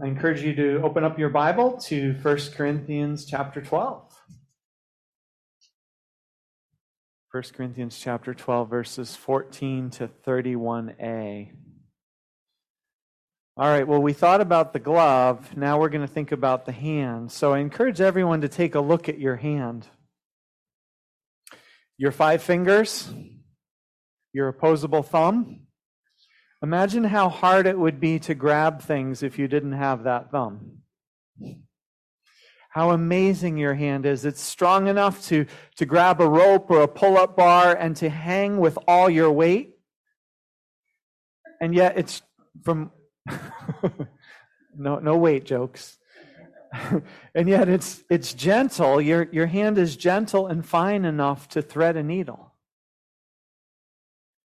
I encourage you to open up your Bible to 1 Corinthians chapter 12. 1 Corinthians chapter 12, verses 14 to 31a. All right, well, we thought about the glove. Now we're going to think about the hand. So I encourage everyone to take a look at your hand. Your five fingers, your opposable thumb. Imagine how hard it would be to grab things if you didn't have that thumb. How amazing your hand is. It's strong enough to grab a rope or a pull-up bar and to hang with all your weight. And yet it's from... no weight jokes. And yet it's gentle. Your hand is gentle and fine enough to thread a needle.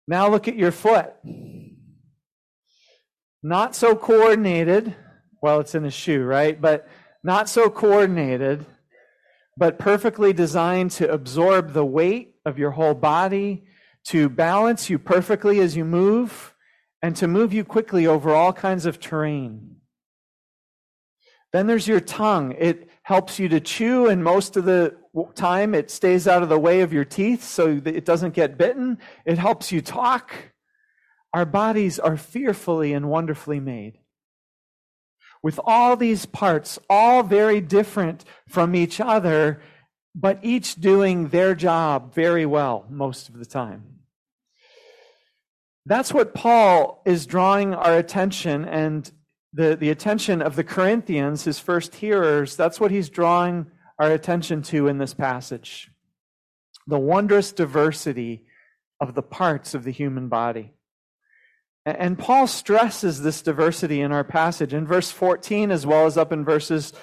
Now look at your foot. Not so coordinated. Well, it's in a shoe, right? But not so coordinated, but perfectly designed to absorb the weight of your whole body, to balance you perfectly as you move, and to move you quickly over all kinds of terrain. Then there's your tongue. It helps you to chew, and most of the time it stays out of the way of your teeth so that it doesn't get bitten. It helps you talk. Our bodies are fearfully and wonderfully made, with all these parts, all very different from each other, but each doing their job very well most of the time. That's what Paul is drawing our attention, and the attention of the Corinthians, his first hearers, that's what he's drawing our attention to in this passage. The wondrous diversity of the parts of the human body. And Paul stresses this diversity in our passage in verse 14, as well as up in verses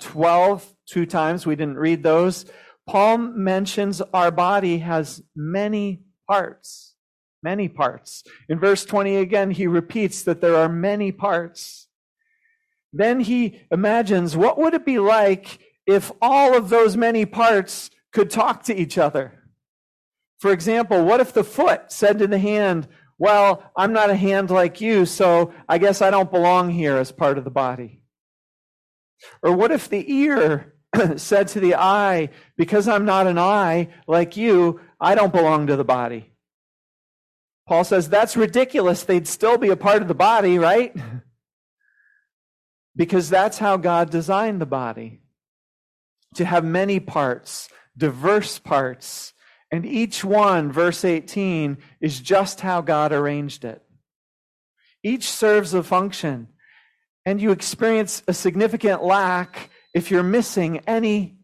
12, two times. We didn't read those. Paul mentions our body has many parts, many parts. In verse 20 again, he repeats that there are many parts. Then he imagines, what would it be like if all of those many parts could talk to each other? For example, what if the foot said to the hand, well, I'm not a hand like you, so I guess I don't belong here as part of the body. Or what if the ear said to the eye, because I'm not an eye like you, I don't belong to the body? Paul says that's ridiculous. They'd still be a part of the body, right? Because that's how God designed the body, to have many parts, diverse parts. And each one, verse 18, is just how God arranged it. Each serves a function, and you experience a significant lack if you're missing any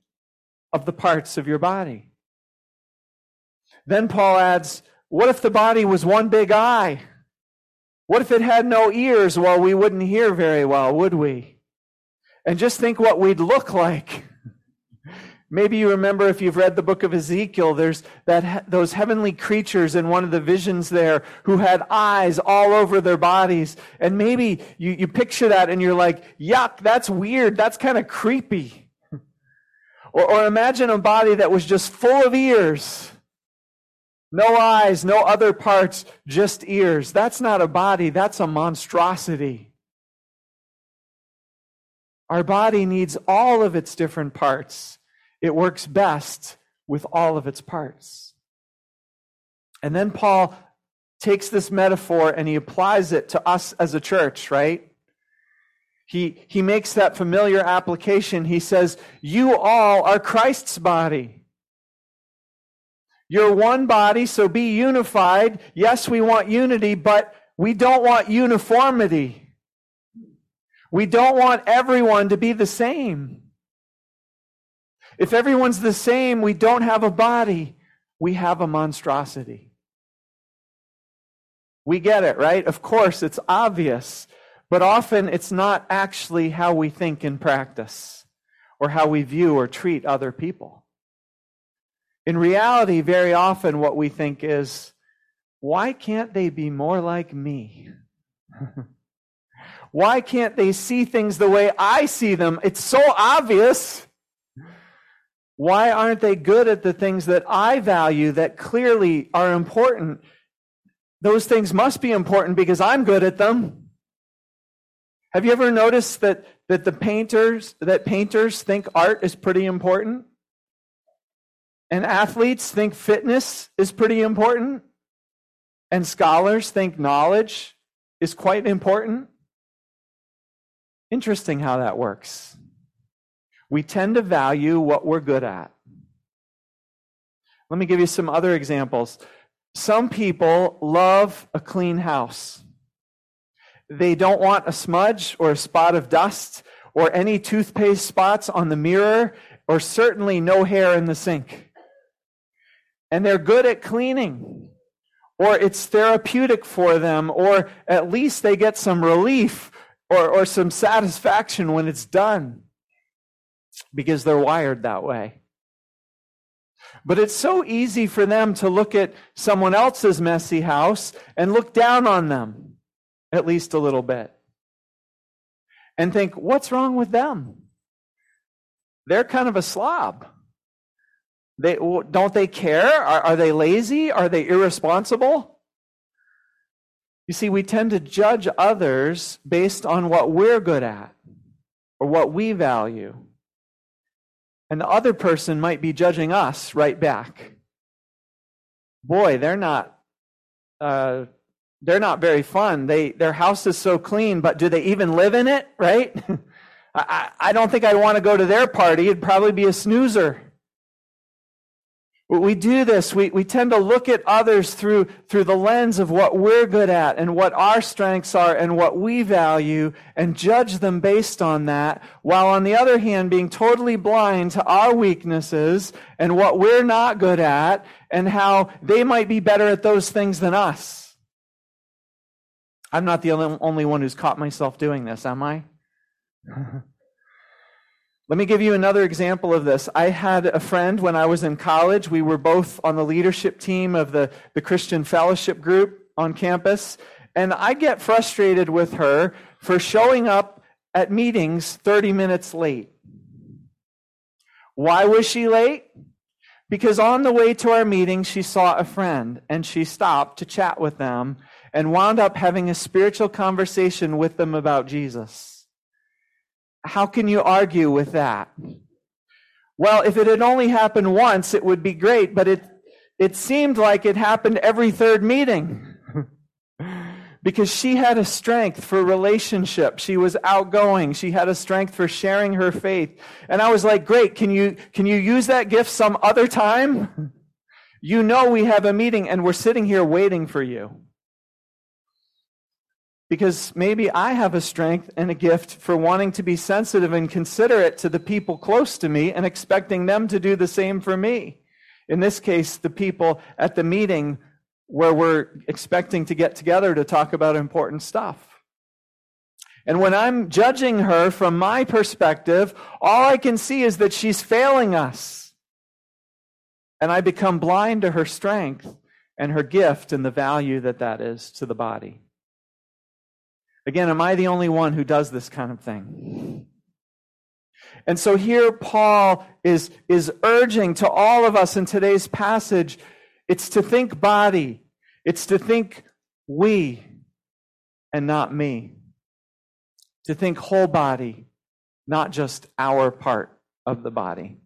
of the parts of your body. Then Paul adds, what if the body was one big eye? What if it had no ears? Well, we wouldn't hear very well, would we? And just think what we'd look like. Maybe you remember, if you've read the book of Ezekiel, there's those heavenly creatures in one of the visions there who had eyes all over their bodies. And maybe you picture that and you're like, yuck, that's weird. That's kind of creepy. Or imagine a body that was just full of ears. No eyes, no other parts, just ears. That's not a body. That's a monstrosity. Our body needs all of its different parts. It works best with all of its parts. And then Paul takes this metaphor and he applies it to us as a church, right? He makes that familiar application. He says, you all are Christ's body. You're one body, so be unified. Yes, we want unity, but we don't want uniformity. We don't want everyone to be the same. If everyone's the same, we don't have a body. We have a monstrosity. We get it, right? Of course, it's obvious. But often it's not actually how we think in practice or how we view or treat other people. In reality, very often what we think is, why can't they be more like me? Why can't they see things the way I see them? It's so obvious. Why aren't they good at the things that I value that clearly are important? Those things must be important because I'm good at them. Have you ever noticed that painters think art is pretty important? And athletes think fitness is pretty important? And scholars think knowledge is quite important? Interesting how that works. We tend to value what we're good at. Let me give you some other examples. Some people love a clean house. They don't want a smudge or a spot of dust or any toothpaste spots on the mirror or certainly no hair in the sink. And they're good at cleaning, or it's therapeutic for them, or at least they get some relief or some satisfaction when it's done because they're wired that way. But it's so easy for them to look at someone else's messy house and look down on them. At least a little bit, and think, what's wrong with them? They're kind of a slob. Don't they care? Are they lazy? Are they irresponsible? You see, we tend to judge others based on what we're good at or what we value. And the other person might be judging us right back. Boy, they're not very fun. Their house is so clean, but do they even live in it, right? I don't think I'd want to go to their party. It'd probably be a snoozer. But we do this. We tend to look at others through the lens of what we're good at and what our strengths are and what we value and judge them based on that, while on the other hand being totally blind to our weaknesses and what we're not good at and how they might be better at those things than us. I'm not the only one who's caught myself doing this, am I? Let me give you another example of this. I had a friend when I was in college. We were both on the leadership team of the Christian fellowship group on campus. And I get frustrated with her for showing up at meetings 30 minutes late. Why was she late? Because on the way to our meeting, she saw a friend and she stopped to chat with them and wound up having a spiritual conversation with them about Jesus. How can you argue with that? Well, if it had only happened once, it would be great, but it seemed like it happened every third meeting. Because she had a strength for relationship. She was outgoing. She had a strength for sharing her faith. And I was like, great, can you use that gift some other time? You know we have a meeting and we're sitting here waiting for you. Because maybe I have a strength and a gift for wanting to be sensitive and considerate to the people close to me and expecting them to do the same for me. In this case, the people at the meeting where we're expecting to get together to talk about important stuff. And when I'm judging her from my perspective, all I can see is that she's failing us. And I become blind to her strength and her gift and the value that is to the body. Again, am I the only one who does this kind of thing? And so here Paul is urging to all of us in today's passage, it's to think body, it's to think we and not me, to think whole body, not just our part of the body.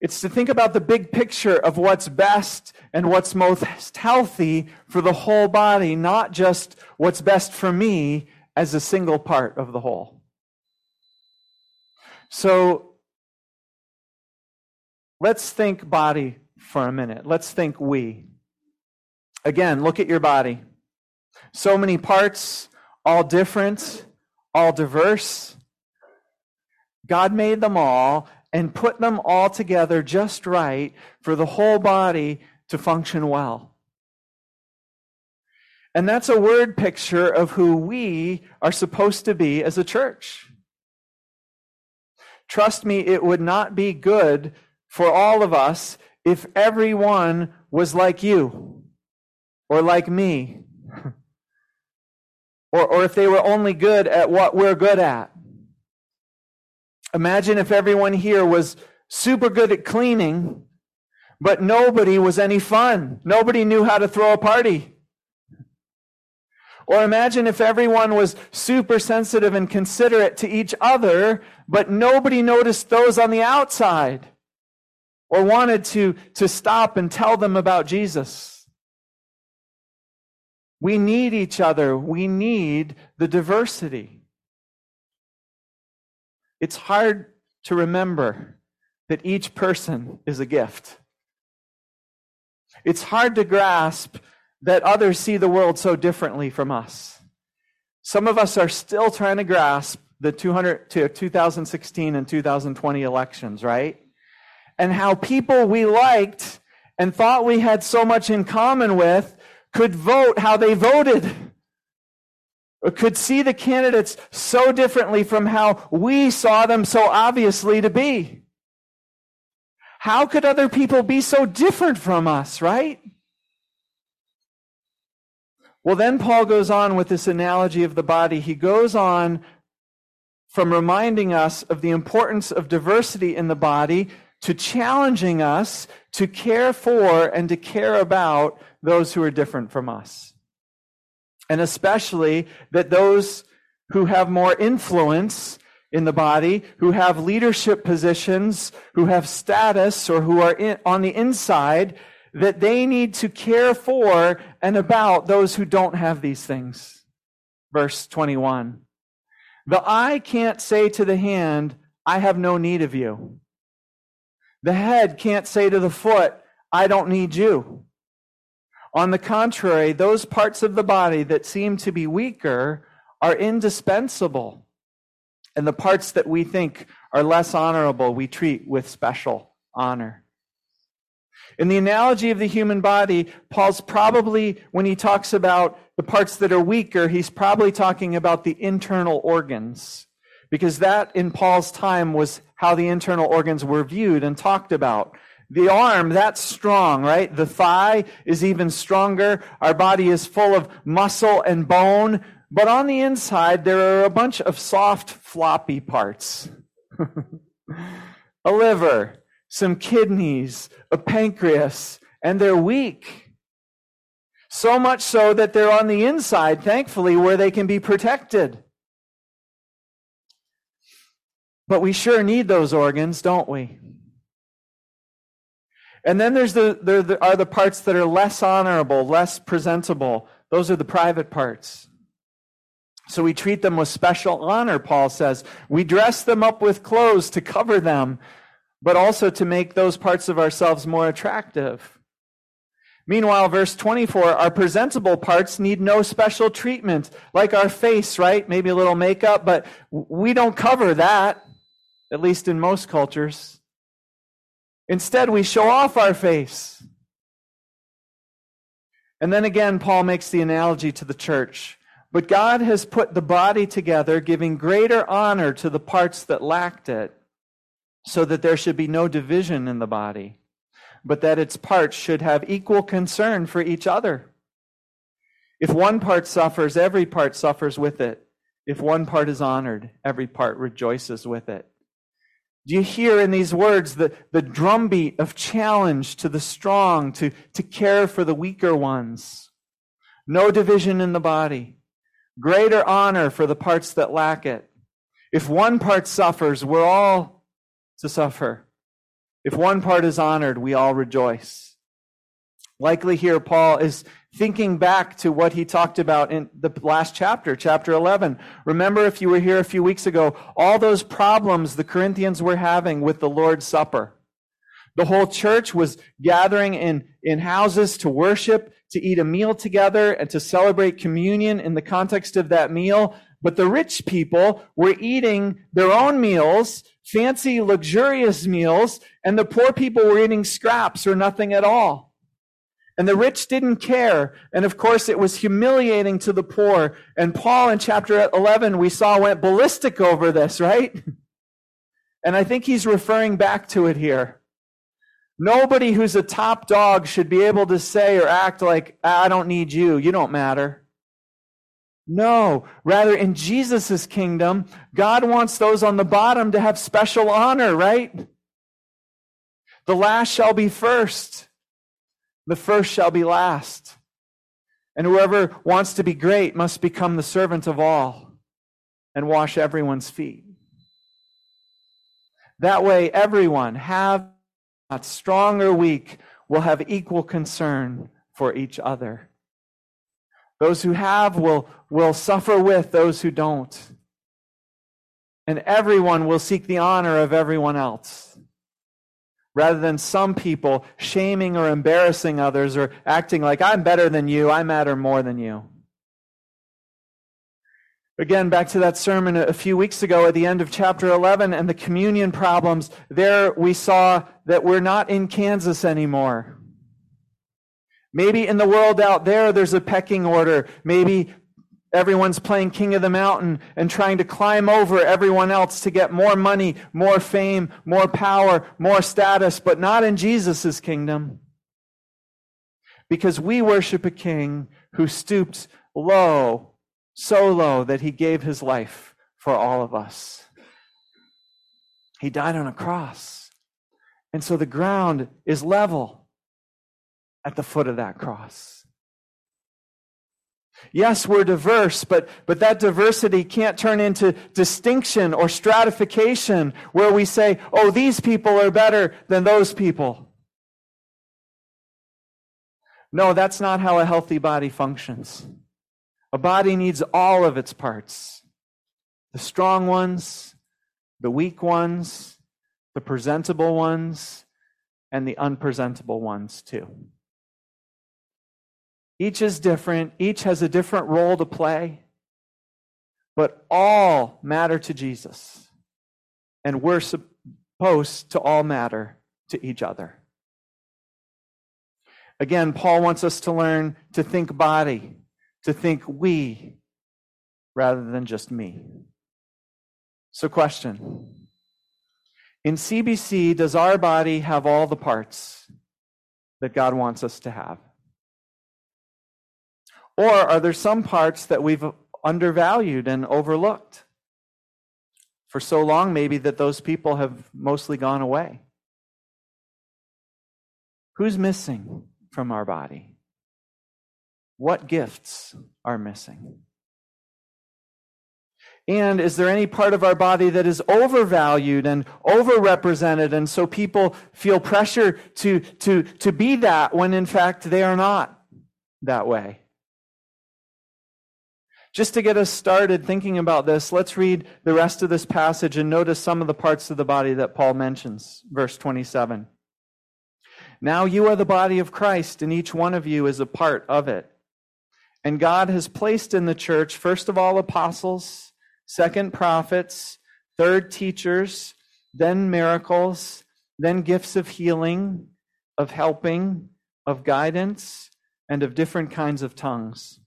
It's to think about the big picture of what's best and what's most healthy for the whole body, not just what's best for me as a single part of the whole. So let's think body for a minute. Let's think we. Again, look at your body. So many parts, all different, all diverse. God made them all and put them all together just right for the whole body to function well. And that's a word picture of who we are supposed to be as a church. Trust me, it would not be good for all of us if everyone was like you or like me or if they were only good at what we're good at. Imagine if everyone here was super good at cleaning, but nobody was any fun. Nobody knew how to throw a party. Or imagine if everyone was super sensitive and considerate to each other, but nobody noticed those on the outside or wanted to stop and tell them about Jesus. We need each other. We need the diversity. It's hard to remember that each person is a gift. It's hard to grasp that others see the world so differently from us. Some of us are still trying to grasp the 2016 and 2020 elections, right? And how people we liked and thought we had so much in common with could vote how they voted, or could see the candidates so differently from how we saw them so obviously to be. How could other people be so different from us, right? Well, then Paul goes on with this analogy of the body. He goes on from reminding us of the importance of diversity in the body to challenging us to care for and to care about those who are different from us. And especially that those who have more influence in the body, who have leadership positions, who have status, or who are on the inside, that they need to care for and about those who don't have these things. Verse 21. The eye can't say to the hand, I have no need of you. The head can't say to the foot, I don't need you. On the contrary, those parts of the body that seem to be weaker are indispensable. And the parts that we think are less honorable, we treat with special honor. In the analogy of the human body, Paul's probably, when he talks about the parts that are weaker, he's probably talking about the internal organs, because that in Paul's time was how the internal organs were viewed and talked about. The arm, that's strong, right? The thigh is even stronger. Our body is full of muscle and bone, but on the inside, there are a bunch of soft, floppy parts. A liver, some kidneys, a pancreas, and they're weak. So much so that they're on the inside, thankfully, where they can be protected. But we sure need those organs, don't we? And then there are the parts that are less honorable, less presentable. Those are the private parts. So we treat them with special honor, Paul says. We dress them up with clothes to cover them, but also to make those parts of ourselves more attractive. Meanwhile, verse 24, our presentable parts need no special treatment, like our face, right? Maybe a little makeup, but we don't cover that, at least in most cultures. Instead, we show off our face. And then again, Paul makes the analogy to the church. But God has put the body together, giving greater honor to the parts that lacked it, so that there should be no division in the body, but that its parts should have equal concern for each other. If one part suffers, every part suffers with it. If one part is honored, every part rejoices with it. Do you hear in these words the drumbeat of challenge to the strong, to care for the weaker ones? No division in the body. Greater honor for the parts that lack it. If one part suffers, we're all to suffer. If one part is honored, we all rejoice. Likely here, Paul is thinking back to what he talked about in the last chapter, chapter 11. Remember, if you were here a few weeks ago, all those problems the Corinthians were having with the Lord's Supper. The whole church was gathering in houses to worship, to eat a meal together, and to celebrate communion in the context of that meal. But the rich people were eating their own meals, fancy, luxurious meals, and the poor people were eating scraps or nothing at all. And the rich didn't care. And of course, it was humiliating to the poor. And Paul in chapter 11, we saw, went ballistic over this, right? And I think he's referring back to it here. Nobody who's a top dog should be able to say or act like, I don't need you, you don't matter. No, rather in Jesus' kingdom, God wants those on the bottom to have special honor, right? The last shall be first. The first shall be last. And whoever wants to be great must become the servant of all and wash everyone's feet. That way, everyone, have not strong or weak, will have equal concern for each other. Those who have will suffer with those who don't. And everyone will seek the honor of everyone else, rather than some people shaming or embarrassing others or acting like, I'm better than you, I matter more than you. Again, back to that sermon a few weeks ago at the end of chapter 11 and the communion problems. There we saw that we're not in Kansas anymore. Maybe in the world out there, there's a pecking order. Maybe everyone's playing king of the mountain and trying to climb over everyone else to get more money, more fame, more power, more status, but not in Jesus' kingdom. Because we worship a king who stooped low, so low that he gave his life for all of us. He died on a cross. And so the ground is level at the foot of that cross. Yes, we're diverse, but that diversity can't turn into distinction or stratification where we say, oh, these people are better than those people. No, that's not how a healthy body functions. A body needs all of its parts, the strong ones, the weak ones, the presentable ones, and the unpresentable ones too. Each is different, each has a different role to play, but all matter to Jesus, and we're supposed to all matter to each other. Again, Paul wants us to learn to think body, to think we rather than just me. So question. In CBC, does our body have all the parts that God wants us to have? Or are there some parts that we've undervalued and overlooked for so long maybe that those people have mostly gone away? Who's missing from our body? What gifts are missing? And is there any part of our body that is overvalued and overrepresented, and so people feel pressure to be that when in fact they are not that way? Just to get us started thinking about this, let's read the rest of this passage and notice some of the parts of the body that Paul mentions. Verse 27. Now you are the body of Christ, and each one of you is a part of it. And God has placed in the church, first of all, apostles, second, prophets, third, teachers, then miracles, then gifts of healing, of helping, of guidance, and of different kinds of tongues.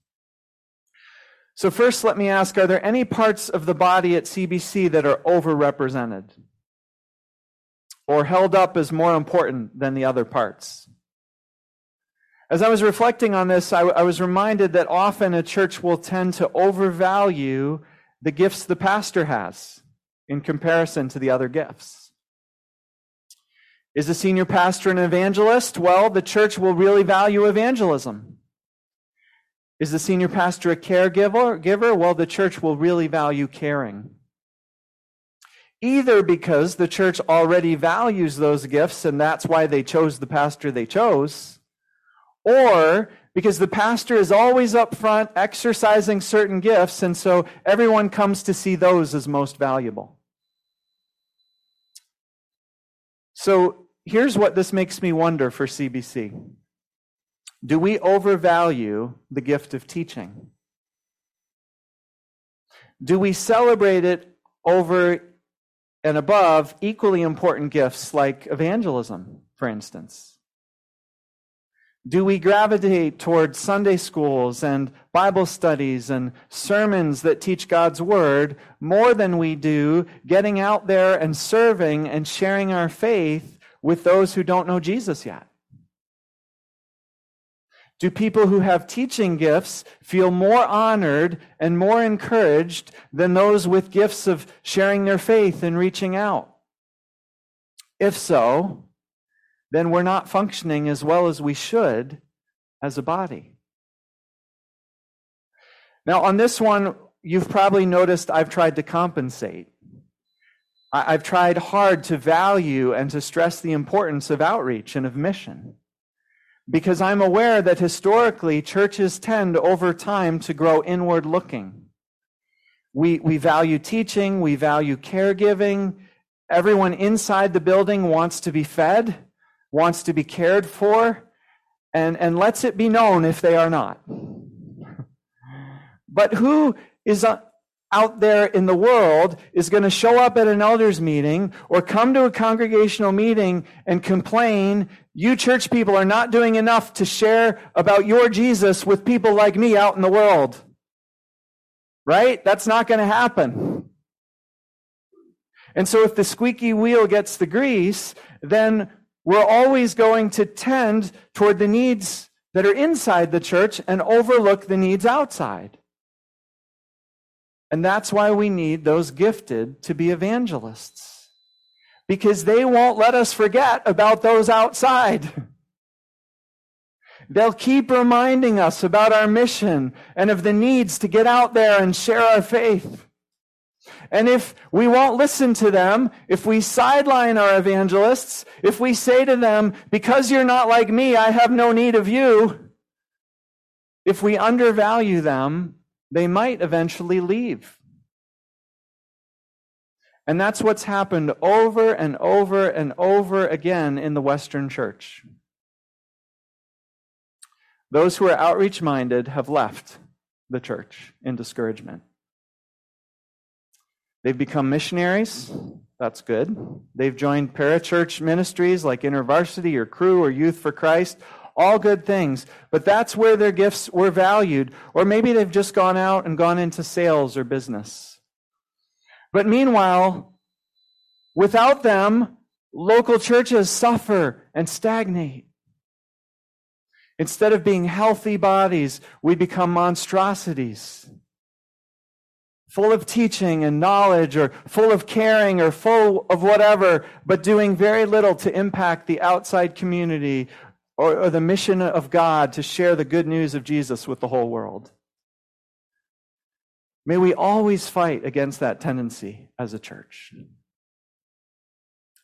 So first, let me ask, are there any parts of the body at CBC that are overrepresented or held up as more important than the other parts? As I was reflecting on this, I was reminded that often a church will tend to overvalue the gifts the pastor has in comparison to the other gifts. Is a senior pastor an evangelist? Well, the church will really value evangelism. Is the senior pastor a caregiver? Well, the church will really value caring. Either because the church already values those gifts and that's why they chose the pastor they chose, or because the pastor is always up front exercising certain gifts, and so everyone comes to see those as most valuable. So here's what this makes me wonder for CBC. Do we overvalue the gift of teaching? Do we celebrate it over and above equally important gifts like evangelism, for instance? Do we gravitate towards Sunday schools and Bible studies and sermons that teach God's word more than we do getting out there and serving and sharing our faith with those who don't know Jesus yet? Do people who have teaching gifts feel more honored and more encouraged than those with gifts of sharing their faith and reaching out? If so, then we're not functioning as well as we should as a body. Now, on this one, you've probably noticed I've tried to compensate. I've tried hard to value and to stress the importance of outreach and of mission, because I'm aware that historically churches tend over time to grow inward looking. We value teaching, we value caregiving. Everyone inside the building wants to be fed, wants to be cared for, and lets it be known if they are not. But who is out there in the world is going to show up at an elders meeting or come to a congregational meeting and complain, you church people are not doing enough to share about your Jesus with people like me out in the world? Right? That's not going to happen. And so if the squeaky wheel gets the grease, then we're always going to tend toward the needs that are inside the church and overlook the needs outside. And that's why we need those gifted to be evangelists, because they won't let us forget about those outside. They'll keep reminding us about our mission and of the needs to get out there and share our faith. And if we won't listen to them, if we sideline our evangelists, if we say to them, because you're not like me, I have no need of you, if we undervalue them, they might eventually leave. And that's what's happened over and over and over again in the Western church. Those who are outreach-minded have left the church in discouragement. They've become missionaries. That's good. They've joined parachurch ministries like InterVarsity or Crew or Youth for Christ. All good things, but that's where their gifts were valued. Or maybe they've just gone out and gone into sales or business. But meanwhile, without them, local churches suffer and stagnate. Instead of being healthy bodies, we become monstrosities, full of teaching and knowledge, or full of caring, or full of whatever, but doing very little to impact the outside community or the mission of God to share the good news of Jesus with the whole world. May we always fight against that tendency as a church,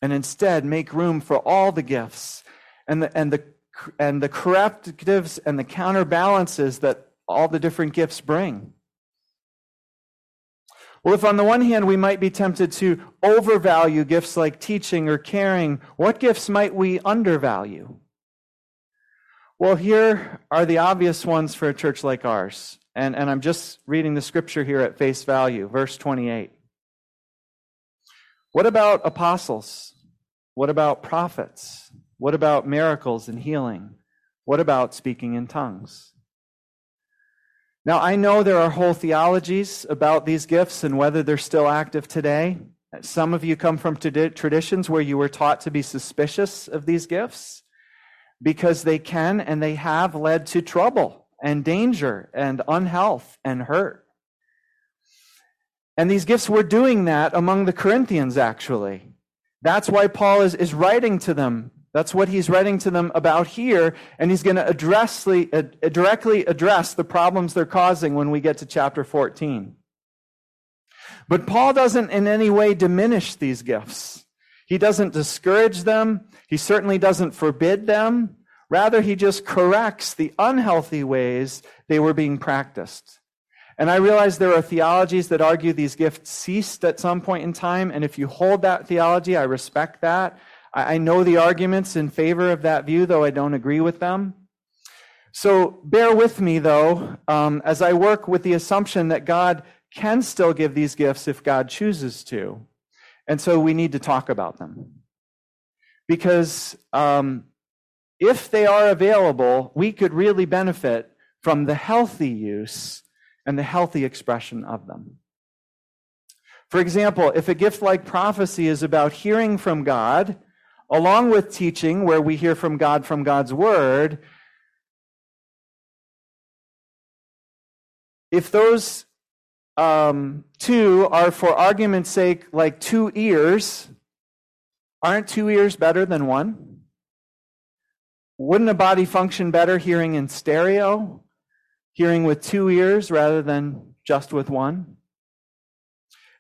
and instead make room for all the gifts and the correctives and the counterbalances that all the different gifts bring. Well, if on the one hand we might be tempted to overvalue gifts like teaching or caring, what gifts might we undervalue? Well, here are the obvious ones for a church like ours. And I'm reading the scripture here at face value, verse 28. What about apostles? What about prophets? What about miracles and healing? What about speaking in tongues? Now, I know there are whole theologies about these gifts and whether they're still active today. Some of you come from traditions where you were taught to be suspicious of these gifts, because they can and they have led to trouble and danger and unhealth and hurt. And these gifts were doing that among the Corinthians, actually. That's why Paul is writing to them. That's what he's writing to them about here, and he's going to directly address the problems they're causing when we get to chapter 14. But Paul doesn't in any way diminish these gifts. He doesn't discourage them. He certainly doesn't forbid them. Rather, he just corrects the unhealthy ways they were being practiced. And I realize there are theologies that argue these gifts ceased at some point in time, and if you hold that theology, I respect that. I know the arguments in favor of that view, though I don't agree with them. So bear with me, though, as I work with the assumption that God can still give these gifts if God chooses to. And so we need to talk about them. Because if they are available, we could really benefit from the healthy use and the healthy expression of them. For example, if a gift like prophecy is about hearing from God, along with teaching, where we hear from God from God's word, if those two are, for argument's sake, like two ears, aren't two ears better than one? Wouldn't a body function better hearing in stereo? hearing with 2 ears rather than just with 1?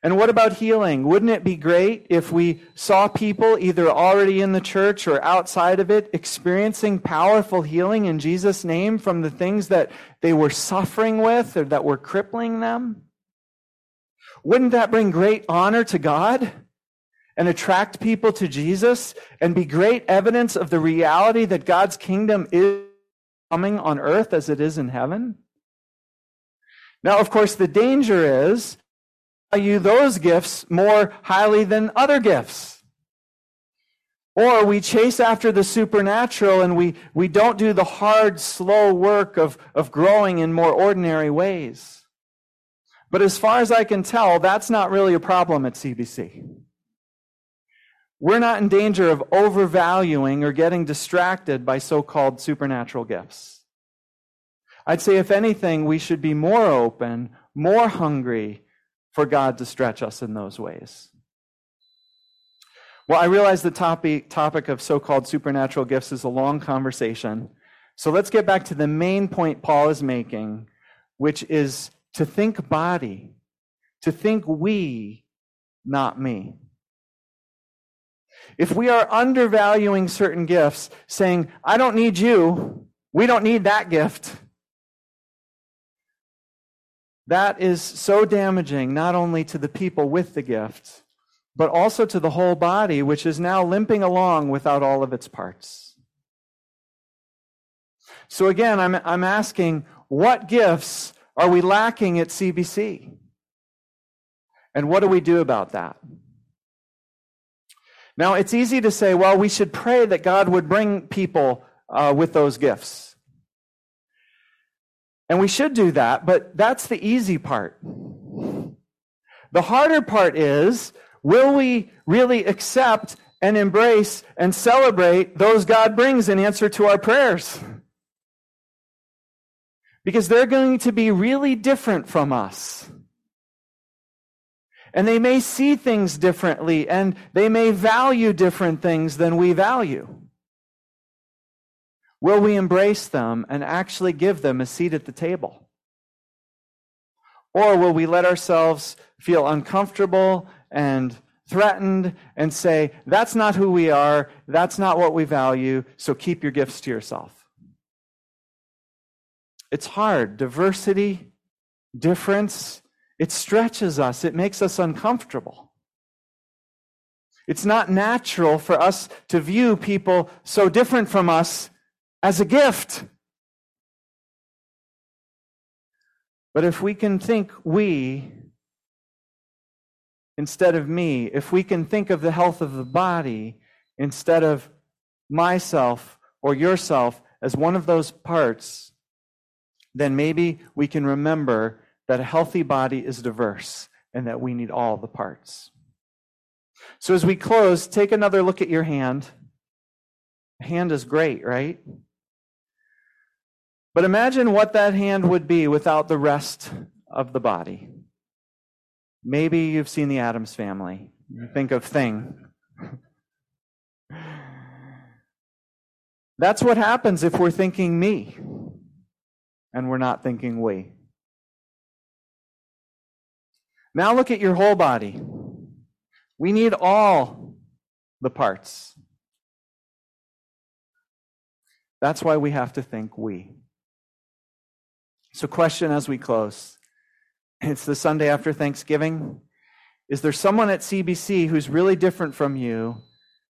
And what about healing? Wouldn't it be great if we saw people either already in the church or outside of it experiencing powerful healing in Jesus' name from the things that they were suffering with or that were crippling them? Wouldn't that bring great honor to God and attract people to Jesus and be great evidence of the reality that God's kingdom is coming on earth as it is in heaven? Now, of course, the danger is value those gifts more highly than other gifts. Or we chase after the supernatural and we don't do the hard, slow work of growing in more ordinary ways. But as far as I can tell, that's not really a problem at CBC. We're not in danger of overvaluing or getting distracted by so-called supernatural gifts. I'd say, if anything, we should be more open, more hungry for God to stretch us in those ways. Well, I realize the topic of so-called supernatural gifts is a long conversation. So let's get back to the main point Paul is making, which is to think body, to think we, not me. If we are undervaluing certain gifts, saying, I don't need you, we don't need that gift, that is so damaging, not only to the people with the gift, but also to the whole body, which is now limping along without all of its parts. So again, I'm asking, what gifts are we lacking at CBC? And what do we do about that? Now, it's easy to say, well, we should pray that God would bring people with those gifts. And we should do that, but that's the easy part. The harder part is, will we really accept and embrace and celebrate those God brings in answer to our prayers? Because they're going to be really different from us. And they may see things differently, and they may value different things than we value. Will we embrace them and actually give them a seat at the table? Or will we let ourselves feel uncomfortable and threatened and say, that's not who we are, that's not what we value, so keep your gifts to yourself? It's hard. Diversity, difference, it stretches us. It makes us uncomfortable. It's not natural for us to view people so different from us as a gift. But if we can think we instead of me, if we can think of the health of the body instead of myself or yourself as one of those parts, then maybe we can remember that a healthy body is diverse and that we need all the parts. So as we close, take another look at your hand. Hand is great, right? But imagine what that hand would be without the rest of the body. Maybe you've seen the Addams Family. You think of Thing. That's what happens if we're thinking me and we're not thinking we. Now look at your whole body. We need all the parts. That's why we have to think we. So, question as we close. It's the Sunday after Thanksgiving. Is there someone at CBC who's really different from you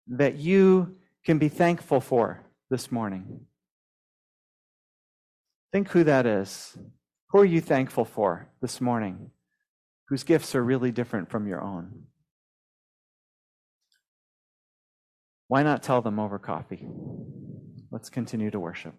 that you can be thankful for this morning? Think who that is. Who are you thankful for this morning, whose gifts are really different from your own? Why not tell them over coffee? Let's continue to worship.